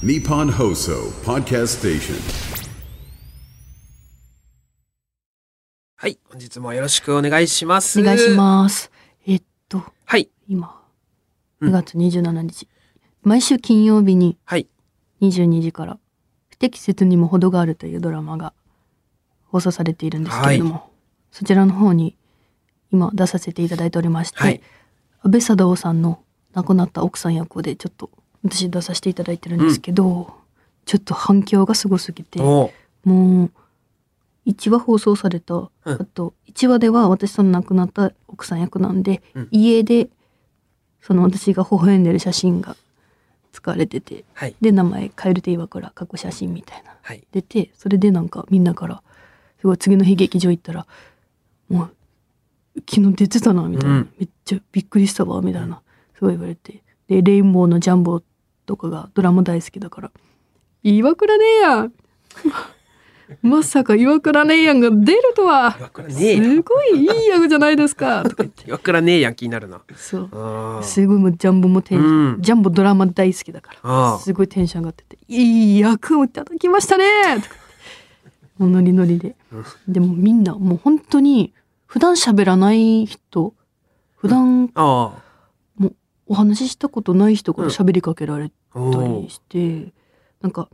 ニッポン放送ポッドキャストステーション。はい、本日もよろしくお願いします。お願いします。はい、今2月27日、毎週金曜日に22時から不適切にも程があるというドラマが放送されているんですけれども、はい、そちらの方に今出させていただいておりまして、はい、安倍貞夫さんの亡くなった奥さん役でちょっと私出させていただいてるんですけど、うん、ちょっと反響がすごすぎて、もう1話放送された、うん、あと1話では私その亡くなった奥さん役なんで、うん、家でその私が微笑んでる写真が使われてて、はい、で名前カエルテ岩から過去写真みたいな、はい、出て、それでなんかみんなからすごい、次の日劇場行ったらもう昨日出てたなみたいな、うん、めっちゃびっくりしたわみたいな、すごい言われて、でレインボーのジャンボとかがドラマ大好きだから岩倉ねえやんまさか岩倉姉やんが出るとは、すごいいい役じゃないですかとか言って岩倉姉やん気になるな。そう、すごいもうジャンボもテンション、うん、ジャンボドラマ大好きだからすごいテンション上がってて、いい役をいただきましたねとかもうノリノリで、うん、でもみんなもう本当に普段喋らない人、普段、うん、あもうお話ししたことない人から喋りかけられたりして、うん、なんか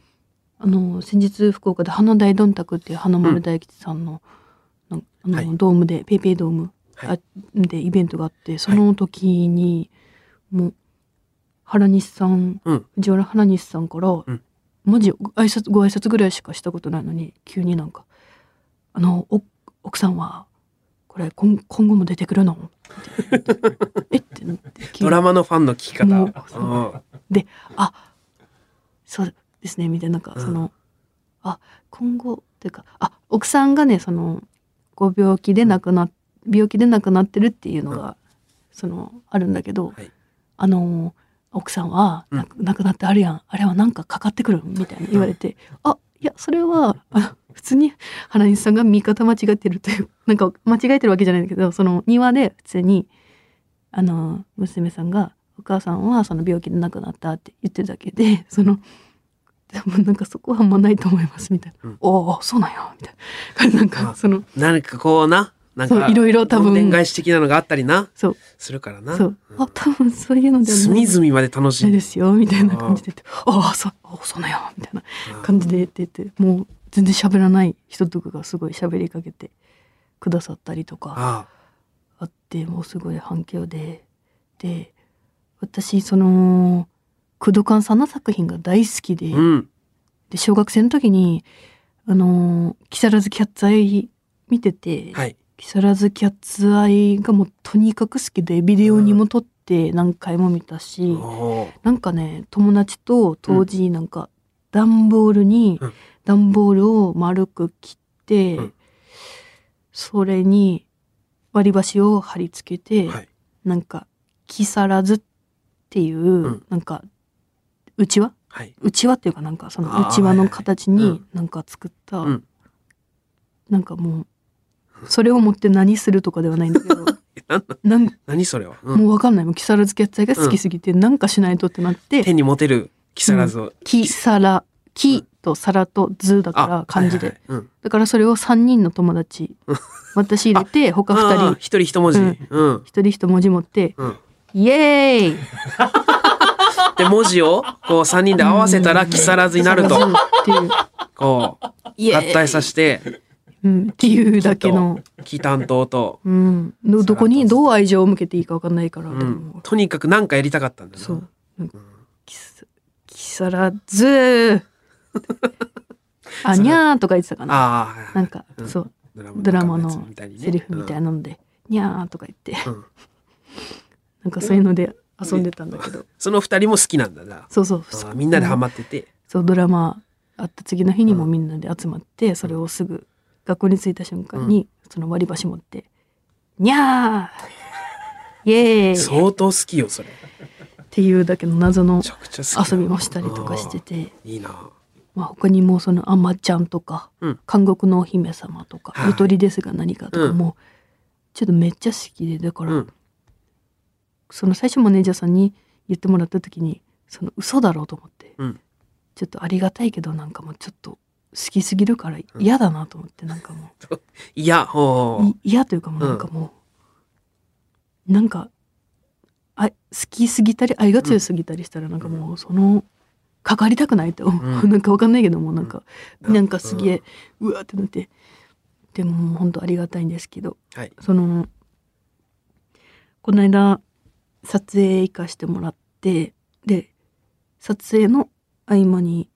先日福岡で花大どんたくっていう花丸大吉さんの、うん、ドームで、はい、ペイペイドーム、はい、でイベントがあって、その時に、はい、もう原西さん、うん、藤原原西さんから、うん、マジご挨拶ぐらいしかしたことないのに急になんか奥さんはこれ今後も出てくるのえってなって、ドラマのファンの聞き方で、あそうですねみたいな、なんかその、うん、あ今後というか、あ奥さんがね、そのご病気で亡くなってるっていうのが、うん、そのあるんだけど、はい、奥さんは、うん、亡くなってあるやん、あれはなんかかかってくるみたいな言われて、うん、あいやそれは普通に原西さんが見方間違えてるという、なんか間違えてるわけじゃないんだけど、その庭で普通に娘さんがお母さんはその病気で亡くなったって言ってるだけで、そのなんかそこはあんまないと思いますみたいな、うん、おおそうなんやみたいな、なんかそのなんかこうなんかいろいろ多分恋愛史的なのがあったりな、そうするからな、そう、うん、あ多分そういうのではない隅々まで楽しいですよみたいな感じで、ああそうなんやみたいな感じで出て、もう全然喋らない人とかがすごい喋りかけてくださったりとかあって、もうすごい反響で、で私そのクドカンさんの作品が大好き うん、で小学生の時に木更津キャッツアイ見てて、はい、木更津キャッツアイがもうとにかく好きで、ビデオにも撮って何回も見たし、うん、なんかね友達と当時なんか段ボールを丸く切って、うん、それに割り箸を貼り付けて、はい、なんか木更津っていう、うん、なんかうちわっていうか、なんかそのうちわの形になんか作った、はいはいうん、なんかもうそれを持って何するとかではないんだけど何それは、うん、もう分かんない、もう木更津キャッツアイが好きすぎて、うん、なんかしないとってなって、手に持てる木更津を、うん、木と皿と図だから漢字で、はいはいうん、だからそれを3人の友達私入れて他2人1人1文字、うんうん、1人1文字持って、うん、イエーイで文字をこう3人で合わせたら木更津になると、っていうこう合体させて、うん、っていうだけの木担当と、うん、どこにどう愛情を向けていいか分かんないから、うん、でもとにかく何かやりたかったんだよな。そう、うん、木更津あにゃーとか言ってたかな、あなんか、うん、そうドラマのセリフみたいなので、うん、にゃーとか言って、うん、なんかそういうので遊んでたんだけど、ね、その二人も好きなんだな。そうそうそう、みんなでハマってて、そうドラマあった次の日にもみんなで集まって、うん、それをすぐ学校に着いた瞬間に、うん、その割り箸持ってにゃーイエーイ相当好きよそれっていうだけの謎の遊びもしたりとかしてて、いいな。まあ、他にもそのあまちゃんとか、うん、監獄のお姫様とか、はい、ゆとりですが何かとかも、うん、ちょっとめっちゃ好きで、だから、うん、その最初マネージャーさんに言ってもらった時にその嘘だろうと思って、うん、ちょっとありがたいけどなんかもうちょっと好きすぎるから嫌だなと思って、なんかもう嫌というかもうなんかもうなんか好きすぎたり愛が強すぎたりしたらなんかもうそのかかりたくないと、なんかわかんないけどもなんかすげえうわってなって、でも本当ありがたいんですけど、そのこの間撮影行かしてもらって、で撮影の合間に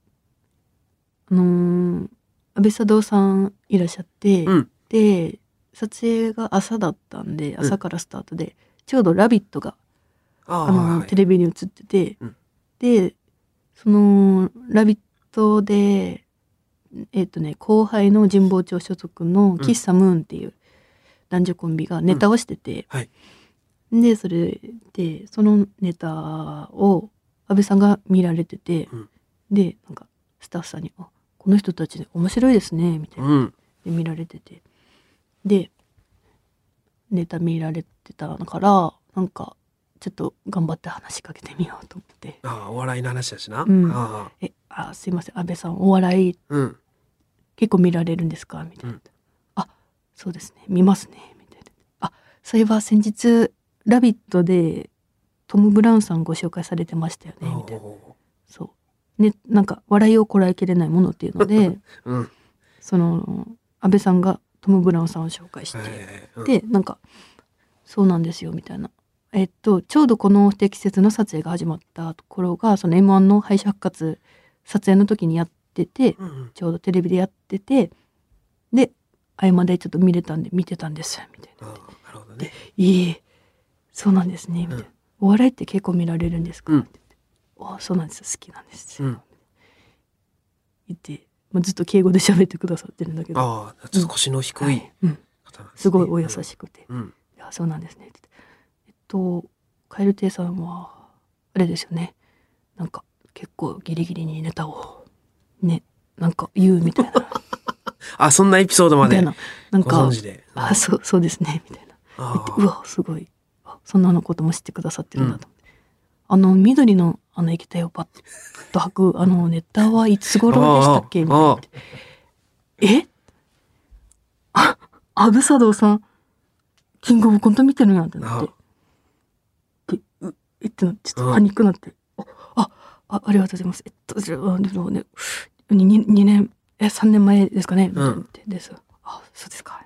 阿部サダヲさんいらっしゃって、うん、で撮影が朝だったんで朝からスタートで、うん、ちょうど「ラビット!」がテレビに映ってて、はい、でその「ラビット!」で後輩の神保町所属の喫茶ムーンっていう男女コンビがネタをしてて、うんうん、はい、でそれでそのネタを阿部さんが見られてて、うん、でなんかスタッフさんに「あ、この人たちで面白いですね」みたいな、うん、で見られてて、でネタ見られてたからなんかちょっと頑張って話しかけてみようと思って、お笑いの話だしな、うん、すいません阿部さんお笑い、うん、結構見られるんですかみたいな、うん、あ、そうですね見ますねみたいな、あ、そういえば先日「ラビット!」でトム・ブラウンさんご紹介されてましたよねみたいな、そうね、なんか笑いをこらえきれないものっていうので、うん、その阿部さんがトム・ブラウンさんを紹介して、うん、でなんかそうなんですよみたいな、ちょうどこの不適切の撮影が始まったところがその M-1 の敗者復活撮影の時にやってて、うん、ちょうどテレビでやってて、で合間でちょっと見れたんで見てたんですみたいな、なるほどね、いいそうなんですねみたいな、うん、お笑いって結構見られるんですか、うん、って言って、あ、そうなんです好きなんです、うん、言って、まあ、ずっと敬語で喋ってくださってるんだけど、ああちょっと腰の低い方なんですね、うん、はい、うん、すごいお優しくて、うん、いやそうなんですねって言って、カエル亭さんはあれですよね、なんか結構ギリギリにネタをねなんか言うみたいなあ、そんなエピソードまでみたいな、なんかご存知で、うん、あ、そうですねみたいな、うわすごい、そんなのことも知ってくださってるんだと思って、うん、緑の液体をパッと吐くネタはいつ頃でしたっけみたいな、え、阿部サダヲさんキングオブコント見てるやんってなって、ってなちょっとパニックになって、ありがとうございます、2年3年前ですかねみたいな、です、あ、そうですか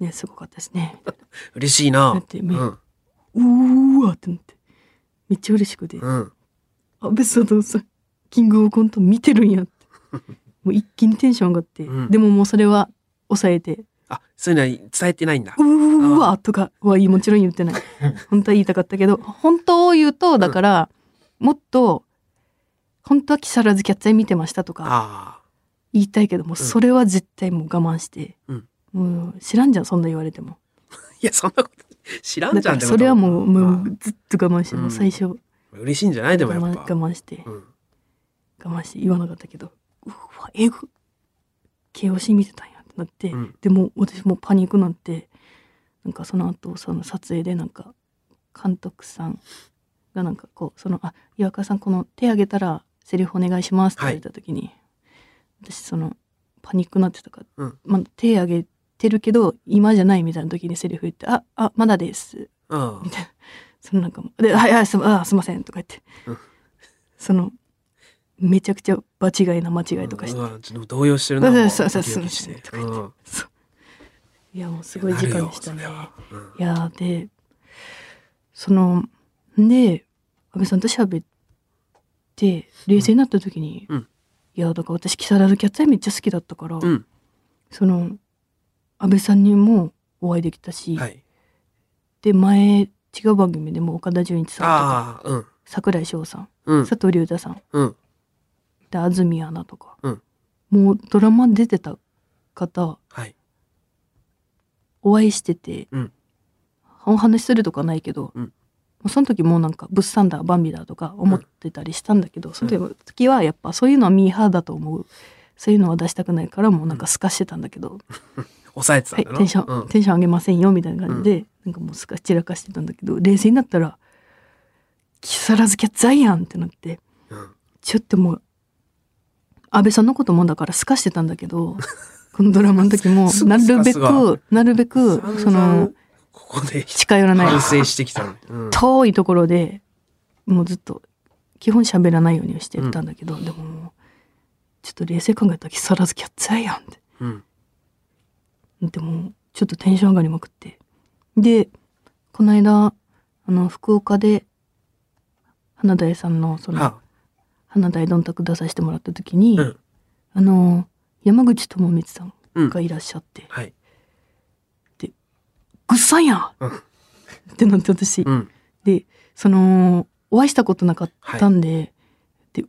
ね、すごかったですね。嬉しいな。うわってなって、めっちゃ嬉しくて、阿部サダヲさんキングオブコント見てるんやって、もう一気にテンション上がって、でももうそれは抑えて、あ、そういうのは伝えてないんだ。うわとかはもちろん言ってない。本当は言いたかったけど、本当を言うとだからもっと本当は木更津キャッツアイ見てましたとか言いたいけども、それは絶対もう我慢して。もう知らんじゃんそんな言われてもいやそんなこと知らんじゃんってこと、それはもうずっと我慢して、もう最初嬉しいんじゃない、でもやっぱ我慢して言わなかったけど、うわ英語 KOC 見てたんやってなって、でも私もパニックなって、なんかその後その撮影でなんか監督さんがなんかこうその「あ、岩川さんこの手あげたらセリフお願いします」って言われた時に、私そのパニックなってたから手あげてるけど今じゃないみたいな時にセリフ言って「あまだです」みたいな、そのなんかも「ではいすいません」とか言って、そのめちゃくちゃ場違いな間違いとかして、動揺してるな、そうしてとか言って、いやもうすごい時間でしたね。いやでそので阿部さんと喋って冷静になった時に、いやだから私木更津キャッツアイめっちゃ好きだったから、その阿部さんにもお会いできたし、はい、で前違う番組でも岡田准一さんとか、櫻井翔さん、佐藤隆太さん、で安住アナとか、もうドラマ出てた方、お会いしてて、お話しするとかないけど、その時もうなんか「ブッサンだバンビだ」とか思ってたりしたんだけど、その時はやっぱそういうのはミーハーだと思う、そういうのは出したくないからもうなんかすかしてたんだけど抑えてたんだな、テンション上げませんよみたいな感じで、なんかもうすか散らかしてたんだけど、冷静になったら「木更津キャッツアイやん」ってなって、ちょっともう安倍さんのこともだからすかしてたんだけどこのドラマの時もなるべくそのここで近寄らない反省してきたの、うん、遠いところでもうずっと基本喋らないようにしてたんだけど、うん、でも、 もうちょっと冷静考えたら木更津キャッツアイやんって、うん、でもちょっとテンション上がりまくってでこの間福岡で花大さんのその花大どんたく出させてもらった時に、うん、山口智光さんがいらっしゃって、うんはい、でぐっさんや、うん、ってなって私、うん、でそのお会いしたことなかったんで、はい、で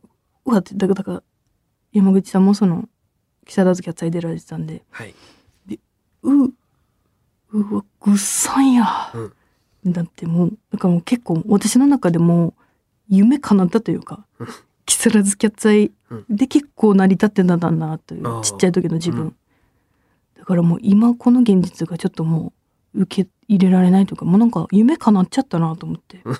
うわってだから山口さんもその木更津キャッツアイ出られてたんで、はい、でうわぐっさんや、うん、だってもうなんかもう結構私の中でも夢叶ったというか、うん、木更津キャッツアイで結構成り立ってたんだなという、うん、ちっちゃい時の自分、うん、だからもう今この現実がちょっともう受け入れられないというかもうなんか夢叶っちゃったなと思って、うん、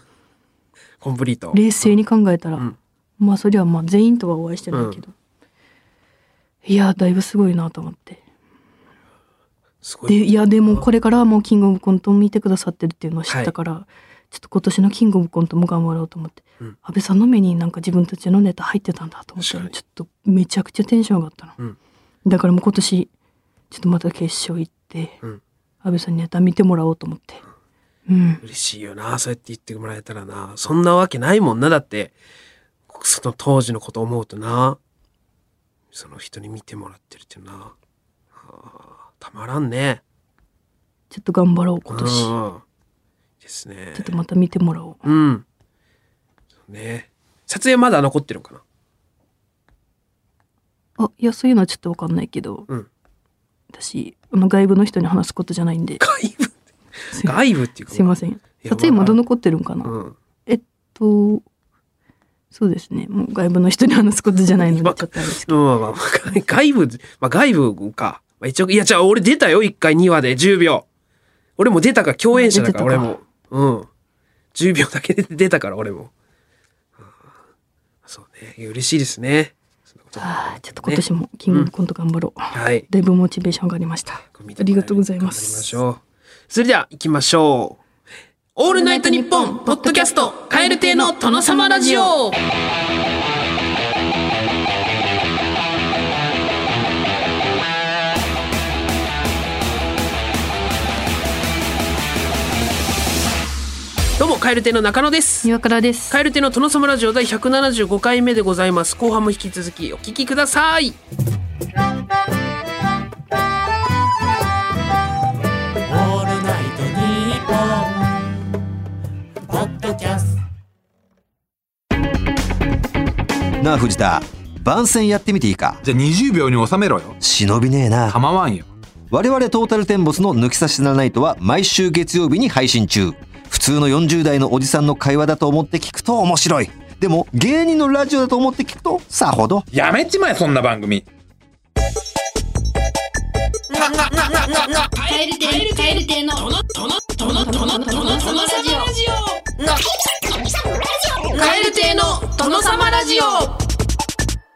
コンプリート冷静に考えたら、うん、まあそれはまあ全員とはお会いしてないけど、うん、いやだいぶすごいなと思ってすごいで、いやでもこれからはもうキングオブコントを見てくださってるっていうのを知ったから、はいちょっと今年のキングオブコントも頑張ろうと思って、うん、安倍さんの目になんか自分たちのネタ入ってたんだと思ったらちょっとめちゃくちゃテンション上がったの、うん、だからもう今年ちょっとまた決勝行って、うん、安倍さんにネタ見てもらおうと思って、うん、嬉しいよなそうやって言ってもらえたらなそんなわけないもんなだってその当時のこと思うとなその人に見てもらってるっていうなたまらんねちょっと頑張ろう今年ですね、ちょっとまた見てもらおう。うん。そうね。撮影まだ残ってるのかな。あ、いやそういうのはちょっと分かんないけど。うん、私外部の人に話すことじゃないんで。外部っていうか。すいません。撮影まだ残ってるのかな。うん、そうですね。もう外部の人に話すことじゃないのでちょっとあれですけど。外部か。まあ、一応いやじゃあ俺出たよ1回2話で10秒。俺も出たから共演者だから俺も。うん、10秒だけで出たから俺も、うん、そうね嬉しいですねちょっと今年もキングオブコント頑張ろう、うんはい、だいぶモチベーションがありましたありがとうございます頑張りましょうそれでは行きましょうオールナイトニッポンポッドキャストカエル亭の殿様ラジオどうもカエル亭の中野です岩倉ですカエル亭の殿様ラジオ第175回目でございます後半も引き続きお聞きくださいなあ藤田番宣やってみていいかじゃあ20秒に収めろよ忍びねえな構わんよ我々トータルテンボスの抜き差しならないとは毎週月曜日に配信中普通の40代のおじさんの会話だと思って聞くと面白いでも芸人のラジオだと思って聞くとさほどやめちまえそんな番組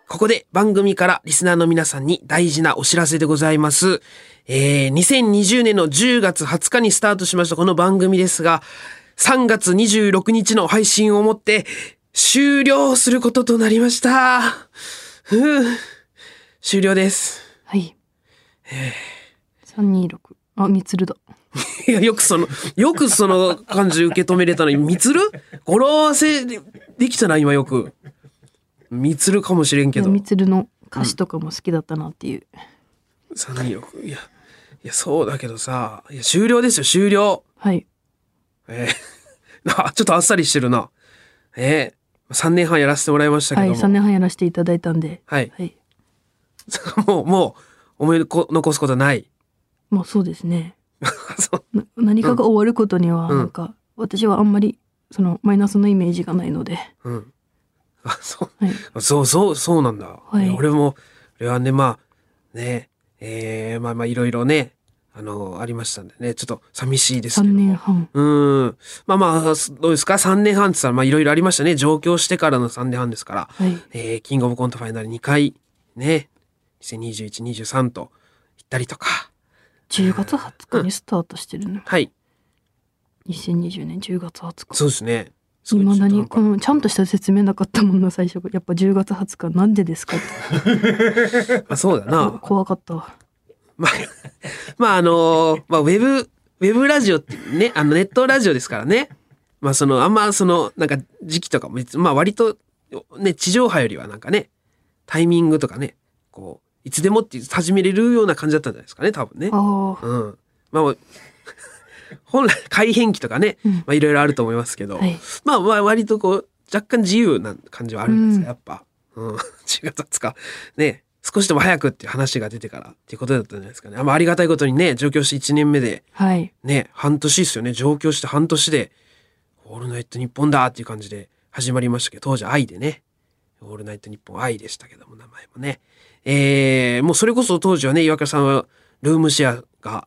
ここで番組からリスナーの皆さんに大事なお知らせでございます2020年の10月20日にスタートしましたこの番組ですが3月26日の配信をもって終了することとなりました終了ですはい、326あ、みつるだいやよくその感じ受け止めれたのにみつる語呂合わせできたな今よくみつるかもしれんけどみつるの歌詞とかも好きだったなっていう、うん、326いやそうだけどさいや終了ですよ終了はいちょっとあっさりしてるな3年半やらせてもらいましたけども、はい、3年半やらせていただいたんではい、はい、もう思い残すことはないまあそうですね何かが終わることにはなんか、うん、私はあんまりそのマイナスのイメージがないので、うん、あそう、はい、そうなんだ、はい、俺もあれはねまあねまあまあいろいろねありましたんでね、ちょっと寂しいですけども。3年半。うん。まあまあ、どうですか ?3 年半って言ったら、まあいろいろありましたね。上京してからの3年半ですから。はい、キングオブコントファイナル2回、ね、2021、23と行ったりとか。10月20日にスタートしてるの、うん、はい。2020年10月20日。そうですね。いまだにこのちゃんとした説明なかったもんな、最初やっぱ10月20日なんでですかってあ、そうだな、怖かったわ。まあウェブラジオってね、ネットラジオですからね、まあそのあんまそのなんか時期とかもまあ割とね、地上波よりはなんかね、タイミングとかね、こういつでもって始めれるような感じだったんじゃないですかね、多分ね。ああ、うん、まあ本来改変期とかね、まあいろいろあると思いますけど、はい、まあ割とこう若干自由な感じはあるんですが、やっぱ、うん、10月20日ね、少しでも早くっていう話が出てからっていうことだったんじゃないですかね。ありがたいことにね、上京して1年目で、はい、ね、半年ですよね、上京して半年で「オールナイトニッポンだ」っていう感じで始まりましたけど、当時「愛」でね、オールナイトニッポン愛でしたけども、名前もね、もうそれこそ当時はね、岩倉さんはルームシェアが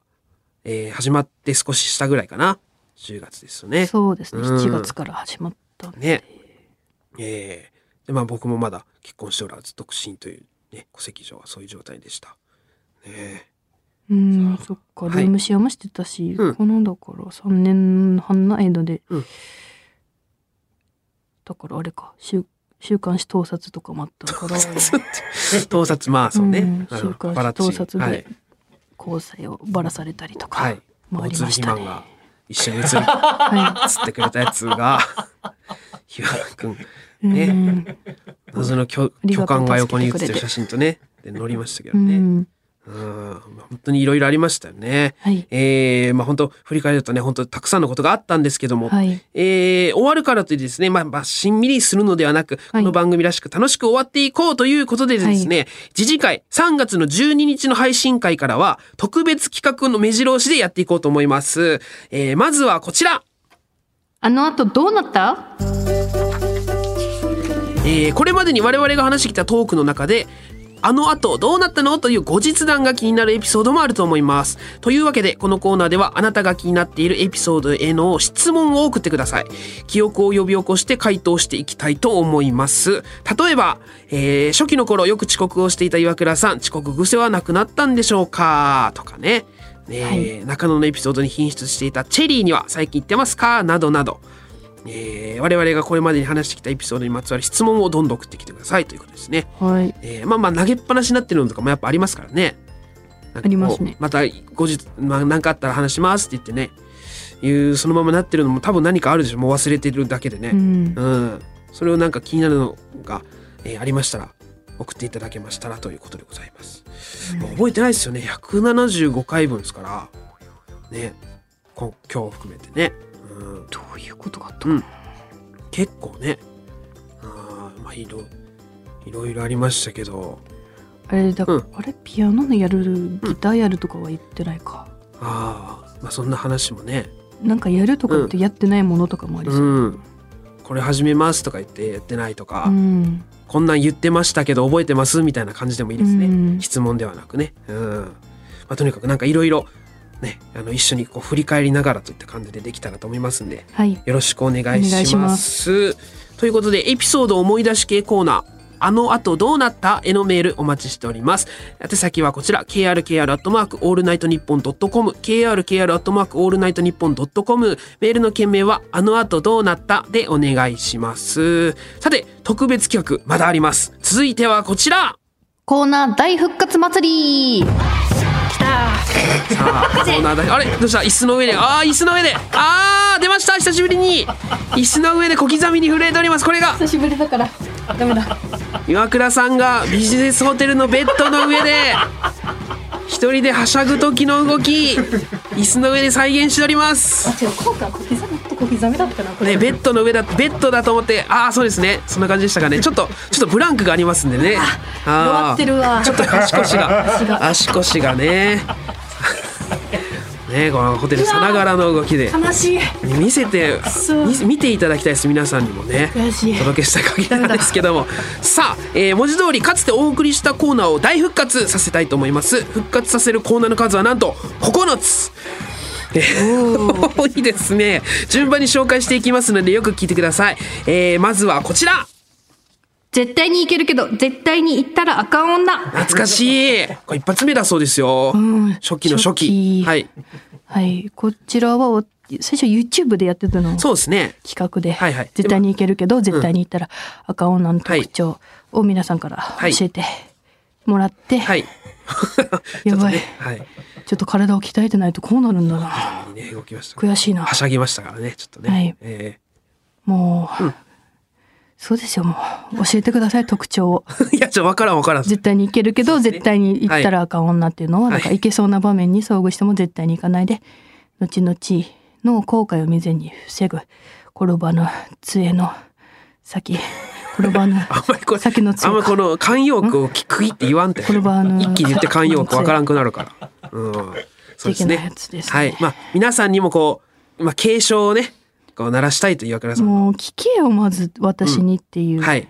始まって少ししたぐらいかな、10月ですよね。そうですね、7月から始まったんでね。でまあ僕もまだ結婚しておらず独身という、ね、戸籍上はそういう状態でした。ね、うん、そっか、ルームシェアもしてたし、はい、このだから3年半の間で、うん、だからあれか、週刊誌盗撮とかもあったから盗撮、まあそうね、週刊誌盗撮で。はい、交際をバラされたりとかもありましたね。はい、大津肥満が一緒に映ってくれたやつがひわくんね、謎の巨漢が横に写ってる写真とねで乗りましたけどね。本当にいろいろありましたよね。はい、まあ本当振り返るとね、本当たくさんのことがあったんですけども、はい、終わるからといってですね、まあしんみりするのではなく、はい、この番組らしく楽しく終わっていこうということでですね、はい、次次回3月の12日の配信会からは特別企画の目白押しでやっていこうと思います。まずはこちら。あの後どうなった？これまでに我々が話してきたトークの中で、あの後どうなったのという後日談が気になるエピソードもあると思います。というわけでこのコーナーではあなたが気になっているエピソードへの質問を送ってください。記憶を呼び起こして回答していきたいと思います。例えば、初期の頃よく遅刻をしていた岩倉さん、遅刻癖はなくなったんでしょうかとかね、はい、中野のエピソードに品質していたチェリーには最近行ってますかなどなど、我々がこれまでに話してきたエピソードにまつわる質問をどんどん送ってきてくださいということですね。はい、まあ投げっぱなしになってるのとかもやっぱありますからね。ありますね。また後日、まあ、何かあったら話しますって言ってね、いうそのままなってるのも多分何かあるでしょう。もう忘れてるだけでね、うん、うん、それをなんか気になるのが、ありましたら送っていただけましたらということでございます、うん、もう覚えてないですよね。175回分ですからね、今日を含めてね。うん、どういうことがあったの、うん、結構ね、まあいろいろありましたけど、あれだ、うん、あれピアノのやる、ギターやるとかは言ってないか、うん、まあそんな話もね、なんかやるとかってやってないものとかもありそう、うんうん、これ始めますとか言ってやってないとか、うん、こんなん言ってましたけど覚えてますみたいな感じでもいいですね、うん、質問ではなくね、うん、まあ、とにかくなんかいろいろね、一緒にこう振り返りながらといった感じでできたらと思いますんで、はい、よろしくお願いします。ということでエピソード思い出し系コーナー、あの後どうなったへのメールお待ちしております。宛先はこちら krkr@allnightnippon.com krkr@allnightnippon.com、 メールの件名はあの後どうなったでお願いします。さて特別企画まだあります。続いてはこちら、コーナー大復活祭り。さあ、コーナーだ。あれどうした？椅子の上で、椅子の上で、出ました。久しぶりに椅子の上で小刻みに震えております。これが久しぶりだからダメだ。岩倉さんがビジネスホテルのベッドの上で一人ではしゃぐ時の動き、椅子の上で再現しております。あ、違う、こうか、小刻みだったなこれね。ベッドの上だ、ベッドだと思って、そうですね。そんな感じでしたかね。ちょっとブランクがありますんでね。弱ってるわ。ちょっと足腰がね。ね、このホテルさながらの動きで悲しい見ていただきたいです。皆さんにもねお届けした限りなんですけども、さあ、文字通りかつてお送りしたコーナーを大復活させたいと思います。復活させるコーナーの数はなんと9つ。多いですね。順番に紹介していきますのでよく聞いてください。まずはこちら、絶対に行けるけど絶対に行ったらあかん女。懐かしい。これ一発目だそうですよ、うん、初期。はい、はい、こちらは最初 YouTube でやってたの。そうですね、企画で、はいはい、絶対に行けるけど絶対に行ったらあかん女の特徴を皆さんから教えてもらって、はいはいやばい、ね、はい、ちょっと体を鍛えてないとこうなるんだな。いい、ね、動きました、悔しいな、はしゃぎましたからね、ちょっとね、はい、もう、うん、そうですよ、もう教えてください特徴を。いや、ちょっと分からん。絶対に行けるけど、ね、絶対に行ったらあかん女っていうのは、はい、なんか行けそうな場面に遭遇しても絶対に行かないで、はい、後々の後悔を未然に防ぐ、転ばぬ杖の先。先の杖。あんまこの慣用句をクイって言わんって。一気に言って慣用句わからんくなるから。うん。そうですね。はい。まあ皆さんにもこう、まあ警鐘をね、こう鳴らしたいというわけです。もう聞けよまず私にっていう、うん、はい、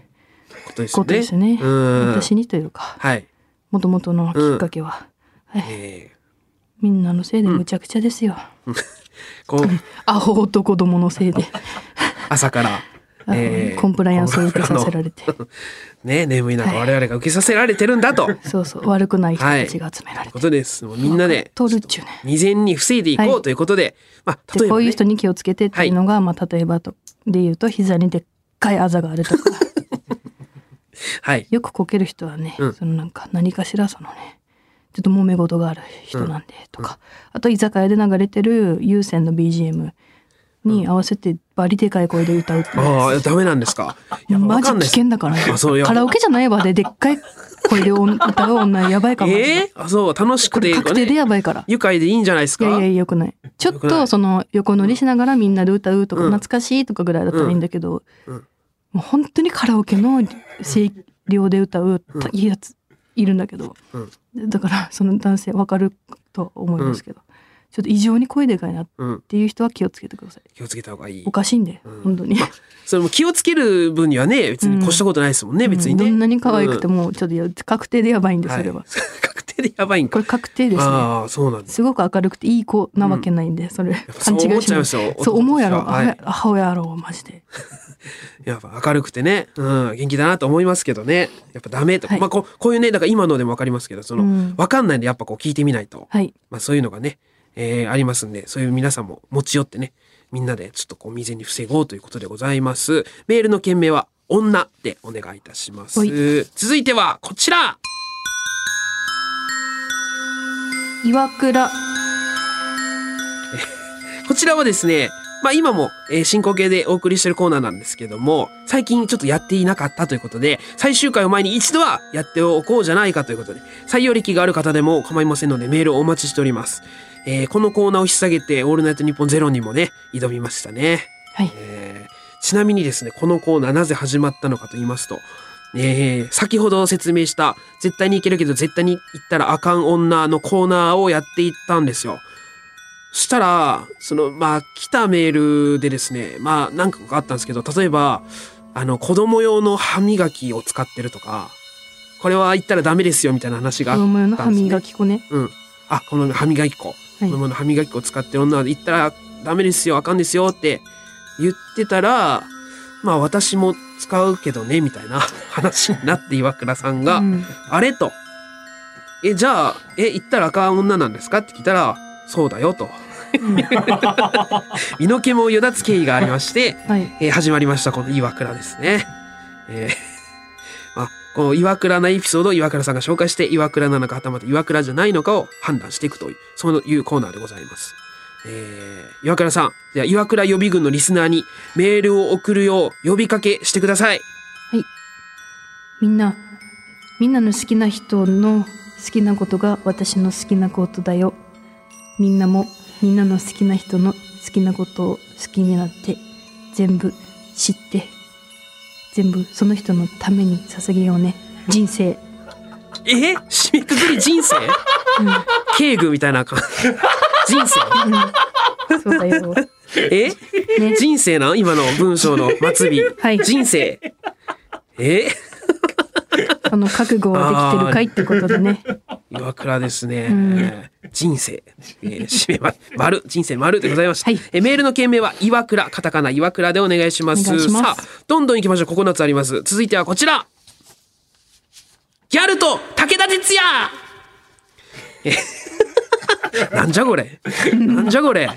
ことですよね。私にというか。はい。もともとのきっかけは、うん、はい、みんなのせいでむちゃくちゃですよ。うん、こうアホ男どものせいで。朝から。コンプライアンスを受けさせられてね、眠い中我々が受けさせられてるんだと、はい、そうそう、悪くない人たちが集められて、はい、ことです。もうみんなで未然に防いでいこうということで、はい、まあ例えばね、こういう人に気をつけてっていうのが、はい、まあ例えばとで言うと膝にでっかいあざがあるとか、はい、よくこける人はね、うん、そのなんか何かしらそのねちょっと揉め事がある人なんでとか、うん、あと居酒屋で流れてる有線の BGMに合わせてバリでかい声で歌うって。ああ、ダメなんですか。いや、マジ危険だからね。カラオケじゃない場ででっかい声で歌う女やばいかも。あ、そう、楽しくて確定でやばいから。愉快でいいんじゃないですか。いやいや、よくない。ちょっとその横乗りしながらみんなで歌うとか、懐かしいとかぐらいだったらいいんだけど、もう本当にカラオケの声量で歌ういいやついるんだけど、だからその男性わかるとは思いますけど。ちょっと異常に声でかいなっていう人は気をつけてください、うん、気をつけた方がいい。おかしいんで、うん、本当に、まあ、それも気をつける分にはね別に越したことないですもんね、うん、別にね、どんなに可愛くてもちょっと確定でやばいんです、それは、はい、確定でやばいんか、これ確定ですね。ああ、そうなんです。すごく明るくていい子なわけないんで、それ勘違いしない。そう思っちゃいますよ。そう思うやろ、はい、母親やろマジでやっぱ明るくてね、うん、元気だなと思いますけどね、やっぱダメとか、はい、まあ、こういうねだから今のでも分かりますけど、その、うん、分かんないんでやっぱこう聞いてみないと、はい、まあ、そういうのがねありますんで、そういう皆さんも持ち寄ってね、みんなでちょっとこう未然に防ごうということでございます。メールの件名は女でお願いいたします。続いてはこちら、岩倉。こちらはですね、まあ、今も進行形でお送りしてるコーナーなんですけども、最近ちょっとやっていなかったということで、最終回を前に一度はやっておこうじゃないかということで、採用歴がある方でも構いませんのでメールをお待ちしております。このコーナーを引っ提げてオールナイトニッポンゼロにもね挑みましたね、はい、ちなみにですね、このコーナーなぜ始まったのかと言いますと、先ほど説明した絶対に行けるけど絶対に行ったらあかん女のコーナーをやっていったんですよ。そしたら、その、まあ、来たメールでですね、まあ、何個かあったんですけど、例えば、子供用の歯磨きを使ってるとか、これは言ったらダメですよ、みたいな話があったんですね。子供用の歯磨き粉ね。うん。あ、この歯磨き粉。子供の歯磨き粉を使ってる女は言ったらダメですよ、あかんですよって言ってたら、まあ、私も使うけどね、みたいな話になって、岩倉さんが、うん、あれと。じゃあ、言ったらあかん女なんですかって聞いたら、そうだよと。身の毛もよだつ経緯がありまして、はい、始まりましたこの岩倉ですね、まあ、この岩倉なエピソードを岩倉さんが紹介して、岩倉なのかはたまた岩倉じゃないのかを判断していくという、そういうコーナーでございます。岩倉さん、じゃあ岩倉予備軍のリスナーにメールを送るよう呼びかけしてください。はい、みんなの好きな人の好きなことが私の好きなことだよ。みんなもみんなの好きな人の好きなことを好きになって、全部知って、全部その人のために捧げようね、人生。締めくくり人生、うん、敬具みたいな感じ人生そうだよね、人生な今の文章の末尾、はい、人生覚悟はできてるかいってことでね、岩倉ですね、うん、人生、締め丸人生丸でございました、はい、メールの件名は岩倉、カタカナ岩倉でお願いします。さあどんどんいきましょう。9つあります。続いてはこちら、ギャルと武田鉄矢なんじゃこれ、なんじゃこれ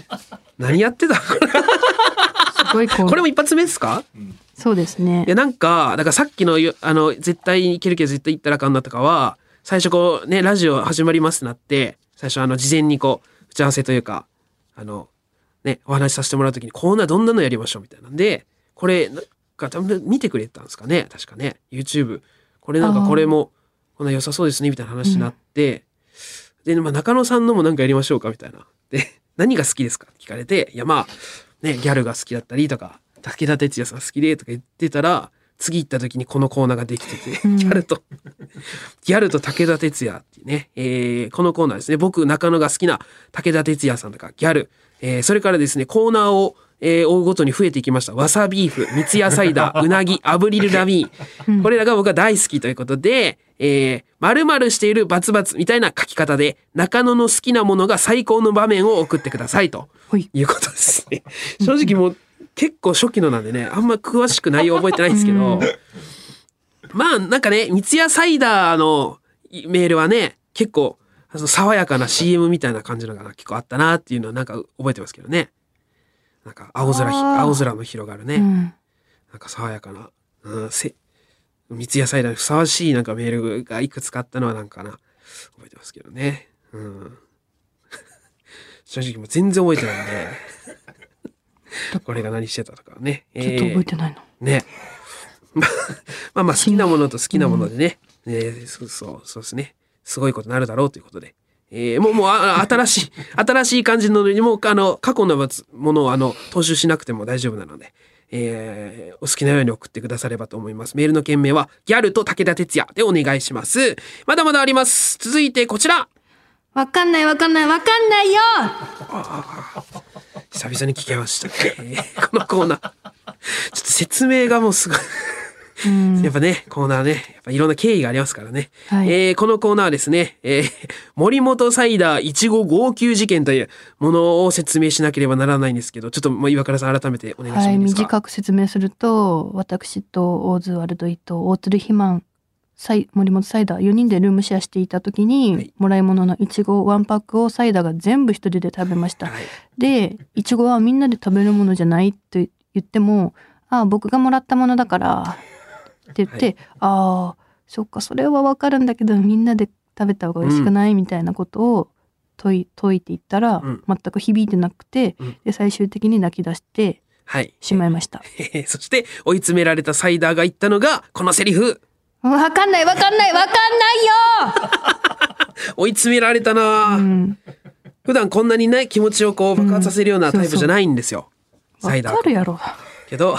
何やってたすごいこれも一発目ですか、うん、そうですね。いやなんかさっきの絶対いけるけど絶対行ったらあかんなとかは、最初こうねラジオ始まりますってなって、最初事前にこう打ち合わせというかねお話しさせてもらうときにこんなどんなのやりましょうみたいなんで、これなんか多分見てくれたんですかね、確かね YouTube これなんかこれもこんな良さそうですねみたいな話になって、うん、で、まあ、中野さんのもなんかやりましょうかみたいなで、何が好きですかって聞かれて、いやまあねギャルが好きだったりとか武田鉄矢さん好きでとか言ってたら、次行った時にこのコーナーができてて、うん、ギャルと武田鉄矢っていうね、このコーナーですね、僕中野が好きな武田鉄矢さんとかギャル、それからですねコーナーを、追うごとに増えていきましたわさビーフ、三ツ矢サイダー、うなぎ、アブリルラビー、うん、これらが僕は大好きということで、〇〇しているバツバツみたいな書き方で中野の好きなものが最高の場面を送ってくださいということですね。正直もう結構初期のなんでねあんま詳しく内容覚えてないんですけど、まあなんかね三ツ矢サイダーのメールはね結構爽やかな CM みたいな感じのが結構あったなっていうのはなんか覚えてますけどね。なんか青空の広がるね、うん、なんか爽やかな、うん、三ツ矢サイダーにふさわしいなんかメールがいくつかあったのはなんかな覚えてますけどね、うん、正直もう全然覚えてないんでこれが何してたとかねちょっと覚えてないの、ねまあ好きなものと好きなものでね、うん、そうですね、すごいことになるだろうということで、もう新しい感じのにも過去のものを踏襲しなくても大丈夫なので、お好きなように送ってくださればと思います。メールの件名はギャルと武田鉄矢でお願いします。まだまだあります。続いてこちら、わかんないよ久々に聞けました、このコーナーちょっと説明がもうすごいやっぱねコーナーねやっぱいろんな経緯がありますからね、はい、このコーナーはですね、森本サイダーいちご号泣事件というものを説明しなければならないんですけど、ちょっともう岩倉さん改めてお願いします、はい、短く説明すると、私とオーズワルド伊藤、大鶴肥満、森本サイダー4人でルームシェアしていた時に、はい、もらい物のいちご1パックをサイダーが全部一人で食べました、はい、でいちごはみんなで食べるものじゃないと言っても、ああ僕がもらったものだからって言って、はい、ああそっかそれはわかるんだけどみんなで食べた方が美味しくない、うん、みたいなことを解いていったら、うん、全く響いてなくて、うん、で最終的に泣き出してしまいました、はい、そして追い詰められたサイダーが言ったのがこのセリフ、わかんないよ追い詰められたな、うん、普段こんなにね気持ちをこう爆発させるようなタイプじゃないんですよ、うん、そうそうサイダーわかるやろけど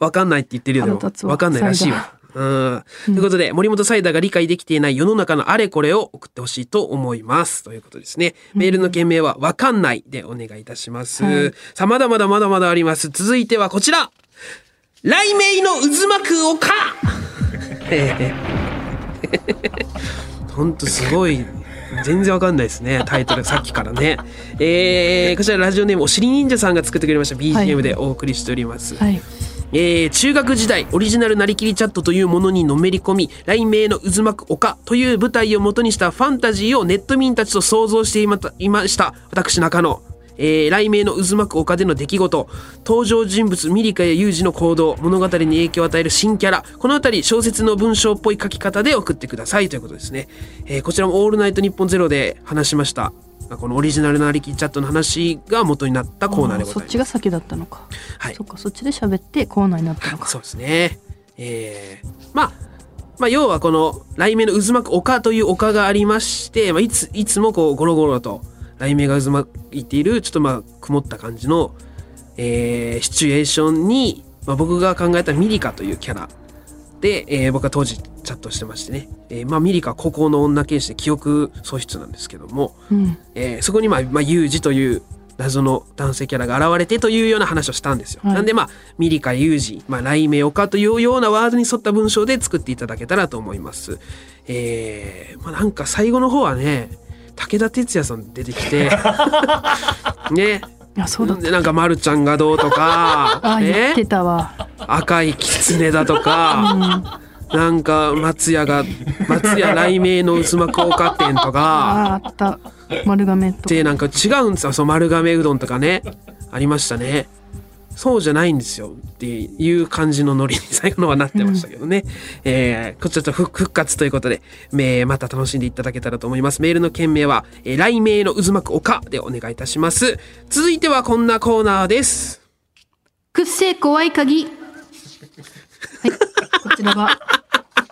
わかんないって言ってるよ、でもわかんないらしいわ、うん、ということで森本サイダーが理解できていない世の中のあれこれを送ってほしいと思いますということですね。メールの件名はわかんないでお願いいたします、はい、さあまだまだあります。続いてはこちら、雷鳴の渦巻く丘ほんとすごい全然わかんないですねタイトルさっきからね、こちらラジオネームおしり忍者さんが作ってくれました BGM でお送りしております、はいはい、中学時代オリジナルなりきりチャットというものにのめり込み、雷鳴の渦巻く丘という舞台を元にしたファンタジーをネット民たちと想像していました私中野、雷鳴の渦巻く丘での出来事、登場人物ミリカやユージの行動、物語に影響を与える新キャラ、このあたり小説の文章っぽい書き方で送ってくださいということですね、こちらもオールナイトニッポンゼロで話しましたこのオリジナルなりきりチャットの話が元になったコーナーでございます。そっちが先だったのか、はい、そっかそっちで喋ってコーナーになったのかそうですね、まあ要はこの雷鳴の渦巻く丘という丘がありまして、まあ、いつもこうゴロゴロと雷鳴が渦巻いているちょっとまあ曇った感じの、シチュエーションに、まあ、僕が考えたミリカというキャラで、僕は当時チャットしてましてね、まあ、ミリカは孤高の女刑事で記憶喪失なんですけども、うんそこにまあ、ユージという謎の男性キャラが現れてというような話をしたんですよ、はい、なんでまあミリカユージ、まあ、雷鳴かというようなワードに沿った文章で作っていただけたらと思います、まあ、なんか最後の方はね武田鉄矢さん出てきてねいやそうだった。なんかまるちゃんがどうとかあ、ね、言ってたわ赤い狐だとか、うん、なんか松屋雷鳴の渦巻くおかってんとかあった丸亀とかでなんか違うんですよそう丸亀うどんとかねありましたねそうじゃないんですよっていう感じのノリに最後のはなってましたけどね、うんこちらと復活ということで、また楽しんでいただけたらと思います。メールの件名は雷鳴の渦巻く丘でお願いいたします。続いてはこんなコーナーです。くっせー怖い鍵、はい、こちらは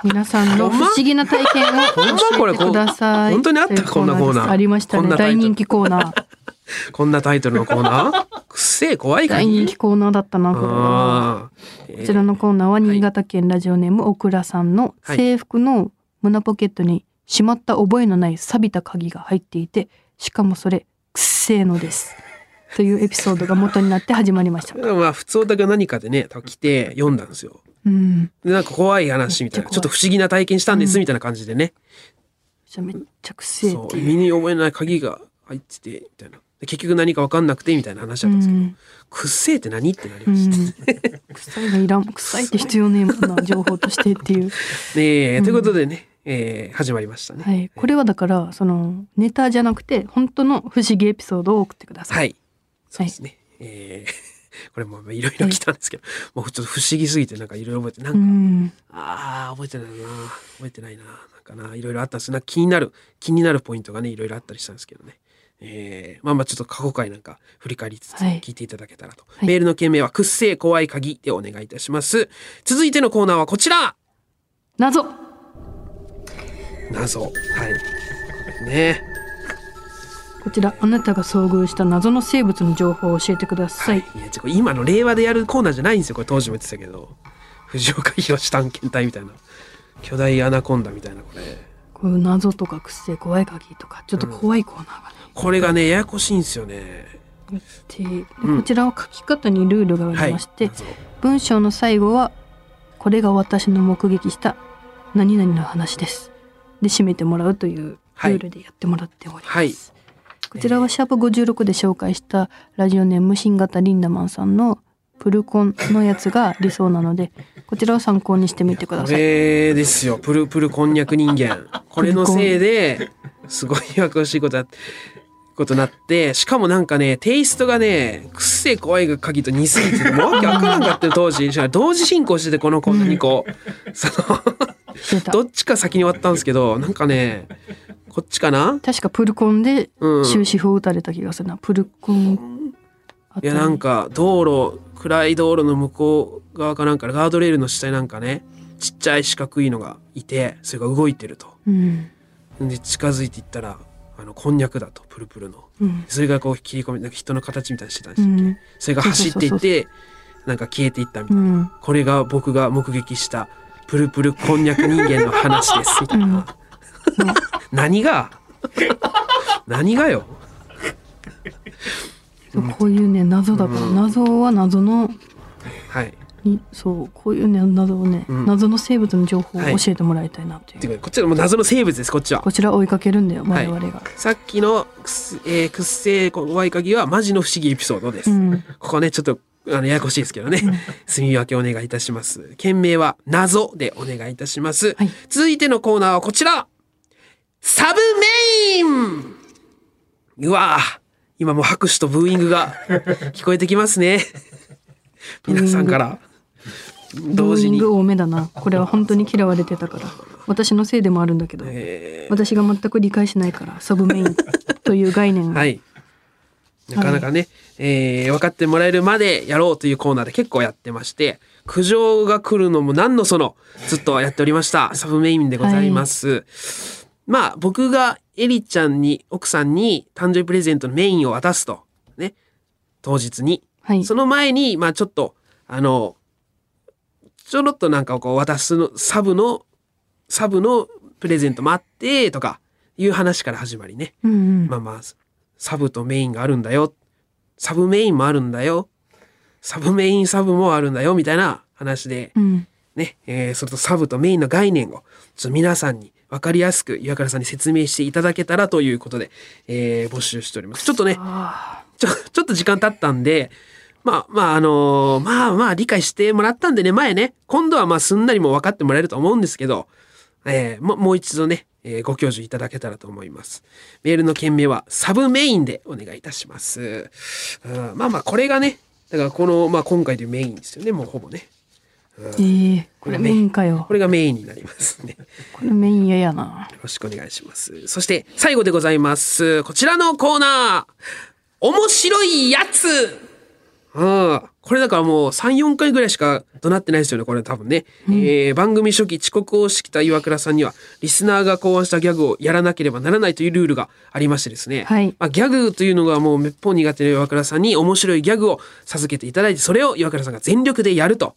皆さんの不思議な体験を教えてください。本当にあったこんなコーナーありましたね。大人気コーナーこんなタイトルのコーナーくっせー怖いかい大人気コーナーだったなこちらのコーナーは新潟県ラジオネームオクラさんの制服の胸ポケットにしまった覚えのない錆びた鍵が入っていてしかもそれくっせーのですというエピソードが元になって始まりましたまあ普通だけ何かでね来て読んだんですよ、うん、でなんか怖い話みたいなちょっと不思議な体験したんですみたいな感じでね、うん、めっちゃくっせーって身に覚えのない鍵が入っててみたいな結局何か分かんなくてみたいな話だったんですけど、うん、くっせーって何ってなりました、ねうん、くっさいがいらんくっさいって必要ねえもんな情報としてっていう、うん、ということでね、始まりましたね、はい、これはだからそのネタじゃなくて本当の不思議エピソードを送ってください。はいそうですね、はいこれもいろいろ来たんですけど、もうちょっと不思議すぎてなんかいろいろ覚えてなんか、うん、覚えてないななんかないろいろあったんですなんか気になるポイントがねいろいろあったりしたんですけどねまあちょっと過去回なんか振り返りつつ聞いていただけたらと、はい、メールの件名はくっせー怖い鍵でお願いいたします。続いてのコーナーはこちら謎はいねこちらあなたが遭遇した謎の生物の情報を教えてください、はい、いやこれ今の令和でやるコーナーじゃないんですよこれ当時も言ってたけど藤岡弘探検隊みたいな巨大アナコンダみたいなこういう謎とかくっせー怖い鍵とかちょっと怖いコーナーがね、うん、これがねややこしいんですよねで、うん、こちらは書き方にルールがありまして、はい、文章の最後はこれが私の目撃した何々の話ですで締めてもらうというルールでやってもらっております、はいはい、こちらはシャープ56で紹介したラジオネーム新型リンダマンさんのプルコンのやつが理想なのでこちらを参考にしてみてください。これですよプルこんにゃく人間これのせいですごいややこしいことになってしかもなんかねテイストがねくっせー怖いが鍵と似すぎてもうわけわからんかったよ当時同時進行しててこのコン2個、うん、そのどっちか先に終わったんですけどなんかねこっちかな確かプルコンで終止符を打たれた気がするな、うん、プルコンいやなんか暗い道路の向こう側かなんかガードレールの下になんかねちっちゃい四角いのがいてそれが動いてると、うん、で近づいていったらこんにゃくだとプルプルの、うん、それがこう切り込みなんか人の形みたいにしてたんですよ、うん、それが走っていってなんか消えていったみたいな、うん、これが僕が目撃したプルプルこんにゃく人間の話ですみたいな、うん、何がよこういうね謎だから、うん、謎は謎の、はい、そうこういうね謎をね、うん、謎の生物の情報を教えてもらいたいなという、はい、こっちはもう謎の生物ですこっちは追いかけるんだよ我々が、はい、さっきのくっせー怖い鍵はマジの不思議エピソードです、うん、ここねちょっとややこしいですけどね、うん、住み分けお願いいたします。件名は謎でお願いいたします、はい、続いてのコーナーはこちらサブメイン。うわぁ今もう拍手とブーイングが聞こえてきますね皆さんから同時にブーイング多めだなこれは本当に嫌われてたから私のせいでもあるんだけど、私が全く理解しないからサブメインという概念が、はい、なかなかね、はい分かってもらえるまでやろうというコーナーで結構やってまして苦情が来るのも何のそのずっとやっておりましたサブメインでございます、はい、まあ僕がエリちゃんに奥さんに誕生日プレゼントのメインを渡すとね当日に、はい、その前にまあちょっとちょろっとなんかこう私のサブのプレゼントもあってとかいう話から始まりね、うんうん、まあサブとメインがあるんだよ、サブメインもあるんだよ、サブメインサブもあるんだよみたいな話で、うんねそれとサブとメインの概念をちょっと皆さんに分かりやすく岩倉さんに説明していただけたらということで、募集しております。ちょっとねちょっと時間経ったんでまあ理解してもらったんでね、前ね、今度はまあすんなりも分かってもらえると思うんですけど、もう一度ね、ご教授いただけたらと思います。メールの件名はサブメインでお願いいたします。まあこれがねだからこの、まあ、今回というメインですよね、もうほぼね。これメインかよ。これがメインになりますね。これメインやな。よろしくお願いします。そして最後でございます。こちらのコーナー、面白いやつ。これだからもう 3,4 回ぐらいしか怒鳴ってないですよね、これ多分ね、うん番組初期遅刻をしてきた岩倉さんにはリスナーが考案したギャグをやらなければならないというルールがありましてですね、はいギャグというのがもうめっぽう苦手な岩倉さんに面白いギャグを授けていただいて、それを岩倉さんが全力でやると、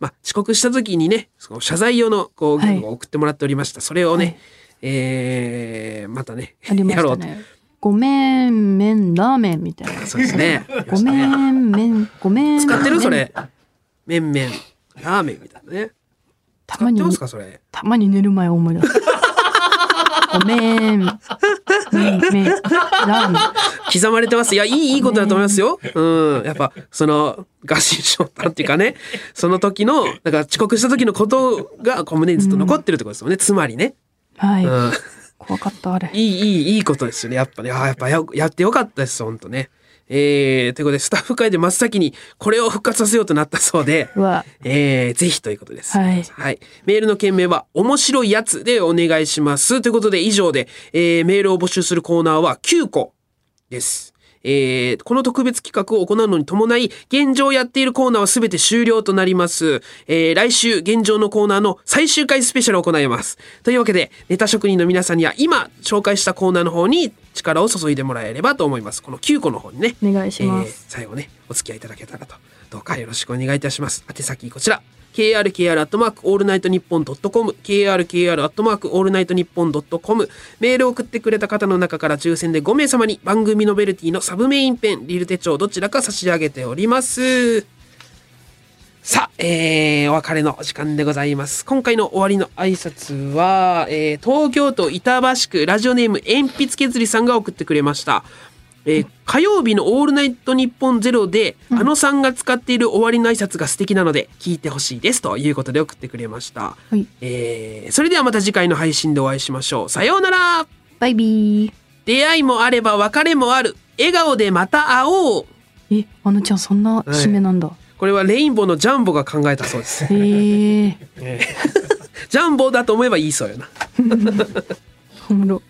遅刻した時にねその謝罪用のこうギャグを送ってもらっておりました、それをね、またねありましたねやろうと。ごめん麺ラーメンみたいな。そうですね。ごめん麺ごめん。使ってるそれ。麺麺ラーメンみたいなね。使ってますかそれ。たまに寝る前思い出す。ごめん麺麺ラーメン。刻まれてます。いやいいことだと思いますよ。やっぱそのガシンショウタっていうかね、その時のだから遅刻した時のことがこう胸にずっと残ってるってことですもんね。つまりね。はい。怖かったあれ。いいことですよね。やっぱね、やっぱやってよかったです本当ね。ということでスタッフ会で真っ先にこれを復活させようとなったそうで、ぜひということです。はい。メールの件名は面白いやつでお願いします。ということで以上で、メールを募集するコーナーは9個です。この特別企画を行うのに伴い現状やっているコーナーは全て終了となります、来週現状のコーナーの最終回スペシャルを行います。というわけでネタ職人の皆さんには今紹介したコーナーの方に力を注いでもらえればと思います。この9個の方にねお願いします、最後ねお付き合いいただけたらとどうかよろしくお願いいたします。宛先こちらkrkr@allnightnippon.com krkr@allnightnippon.com メールを送ってくれた方の中から抽選で5名様に番組ノベルティのサブメインペンリル手帳どちらか差し上げております。さあ、お別れの時間でございます。今回の終わりの挨拶は、東京都板橋区ラジオネーム鉛筆削りさんが送ってくれました。火曜日のオールナイトニッポンゼロで、あのさんが使っている終わりの挨拶が素敵なので聞いてほしいですということで送ってくれました、それではまた次回の配信でお会いしましょう。さようならバイビー。出会いもあれば別れもある、笑顔でまた会おう。あのちゃんそんな締めなんだ、これはレインボーのジャンボが考えたそうです、ジャンボだと思えばいいそうよなおもろ